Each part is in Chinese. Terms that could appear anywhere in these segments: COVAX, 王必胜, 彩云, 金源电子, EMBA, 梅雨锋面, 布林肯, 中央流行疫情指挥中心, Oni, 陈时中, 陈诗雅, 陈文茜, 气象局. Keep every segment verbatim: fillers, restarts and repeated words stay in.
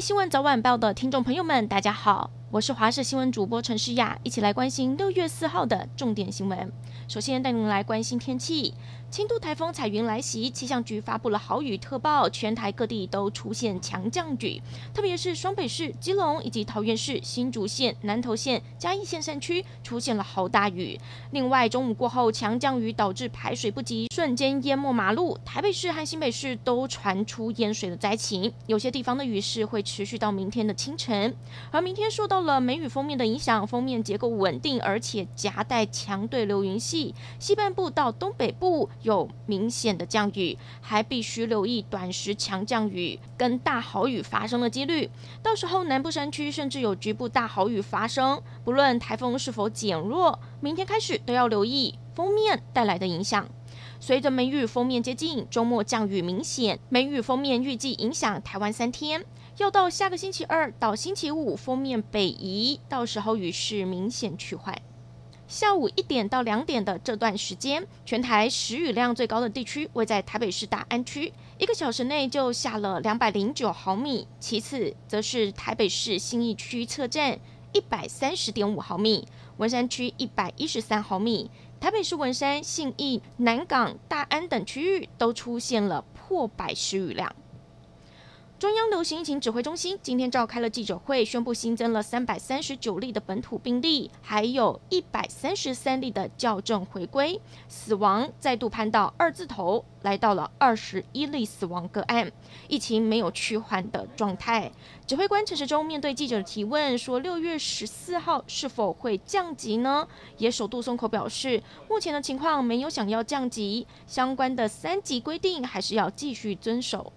位新闻早晚报的听众朋友们，大家好，我是华视新闻主播陈诗雅，一起来关心六月四号的重点新闻。首先带您来关心天气，轻度台风彩云来袭，气象局发布了豪雨特报，全台各地都出现强降雨，特别是双北市、基隆以及桃园市、新竹县、南投县、嘉义县山区出现了豪大雨。另外，中午过后强降雨导致排水不及，瞬间淹没马路，台北市和新北市都传出淹水的灾情，有些地方的雨势会持续到明天的清晨，而明天受到了梅雨锋面的影响，锋面结构稳定，而且夹带强对流云系，西半部到东北部有明显的降雨，还必须留意短时强降雨跟大豪雨发生的几率。到时候南部山区甚至有局部大豪雨发生，不论台风是否减弱，明天开始都要留意锋面带来的影响。随着梅雨锋面接近，周末降雨明显，梅雨锋面预计影响台湾三天。要到下个星期二到星期五，锋面北移，到时候雨势明显趋缓。下午一点到两点的这段时间，全台时雨量最高的地区位在台北市大安区，一个小时内就下了两百零九毫米，其次则是台北市信义区侧站 一百三十点五毫米，文山区一百一十三毫米，台北市文山、信义、南港、大安等区域都出现了破百时雨量。中央流行疫情指挥中心今天召开了记者会，宣布新增了三百三十九例的本土病例，还有一百三十三例的校正回归，死亡再度攀到二字头，来到了二十一例死亡个案，疫情没有趋缓的状态。指挥官陈时中面对记者的提问说，六月十四号是否会降级呢？也首度松口表示，目前的情况没有想要降级，相关的三级规定还是要继续遵守。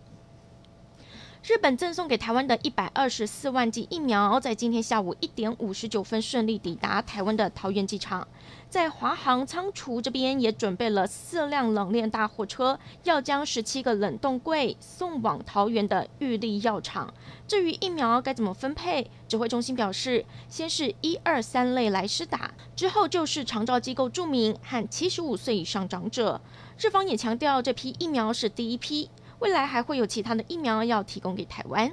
日本赠送给台湾的一百二十四万剂疫苗，在今天下午一点五十九分顺利抵达台湾的桃园机场。在华航仓储这边也准备了四辆冷链大货车，要将十七个冷冻柜送往桃园的玉立药厂。至于疫苗该怎么分配，指挥中心表示，先是一二三类来施打，之后就是长照机构住民和七十五岁以上长者。日方也强调，这批疫苗是第一批。未来还会有其他的疫苗要提供给台湾。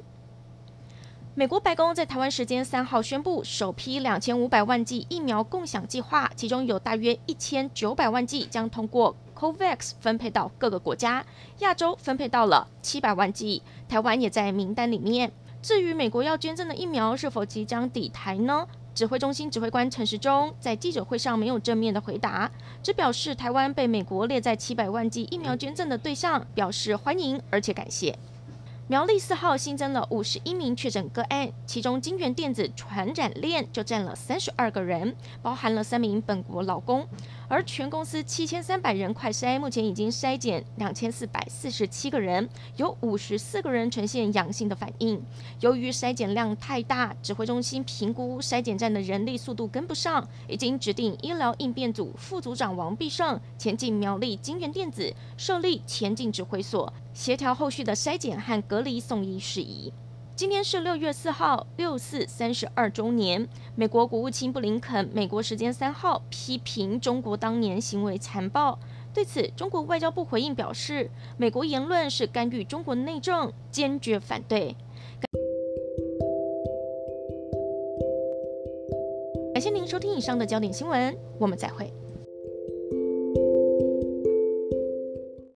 美国白宫在台湾时间三号宣布，首批两千五百万剂疫苗共享计划，其中有大约一千九百万剂将通过 COVAX 分配到各个国家，亚洲分配到了七百万剂，台湾也在名单里面。至于美国要捐赠的疫苗是否即将抵台呢？指挥中心指挥官陈时中在记者会上没有正面的回答，只表示台湾被美国列在七百万剂疫苗捐赠的对象，表示欢迎而且感谢。苗栗四号新增了五十一名确诊个案，其中金源电子传染链就占了三十二个人，包含了三名本国劳工。而全公司七千三百人快筛，目前已经筛检两千四百四十七个人，有五十四个人呈现阳性的反应。由于筛检量太大，指挥中心评估筛检站的人力速度跟不上，已经指定医疗应变组副组长王必胜前进苗栗金源电子设立前进指挥所，协调后续的筛检和隔离送医事宜。今天是六月四号，六四三十二周年。美国国务卿布林肯美国时间三号批评中国当年行为残暴，对此中国外交部回应表示，美国言论是干预中国内政，坚决反对。感谢您收听以上的焦点新闻，我们再会。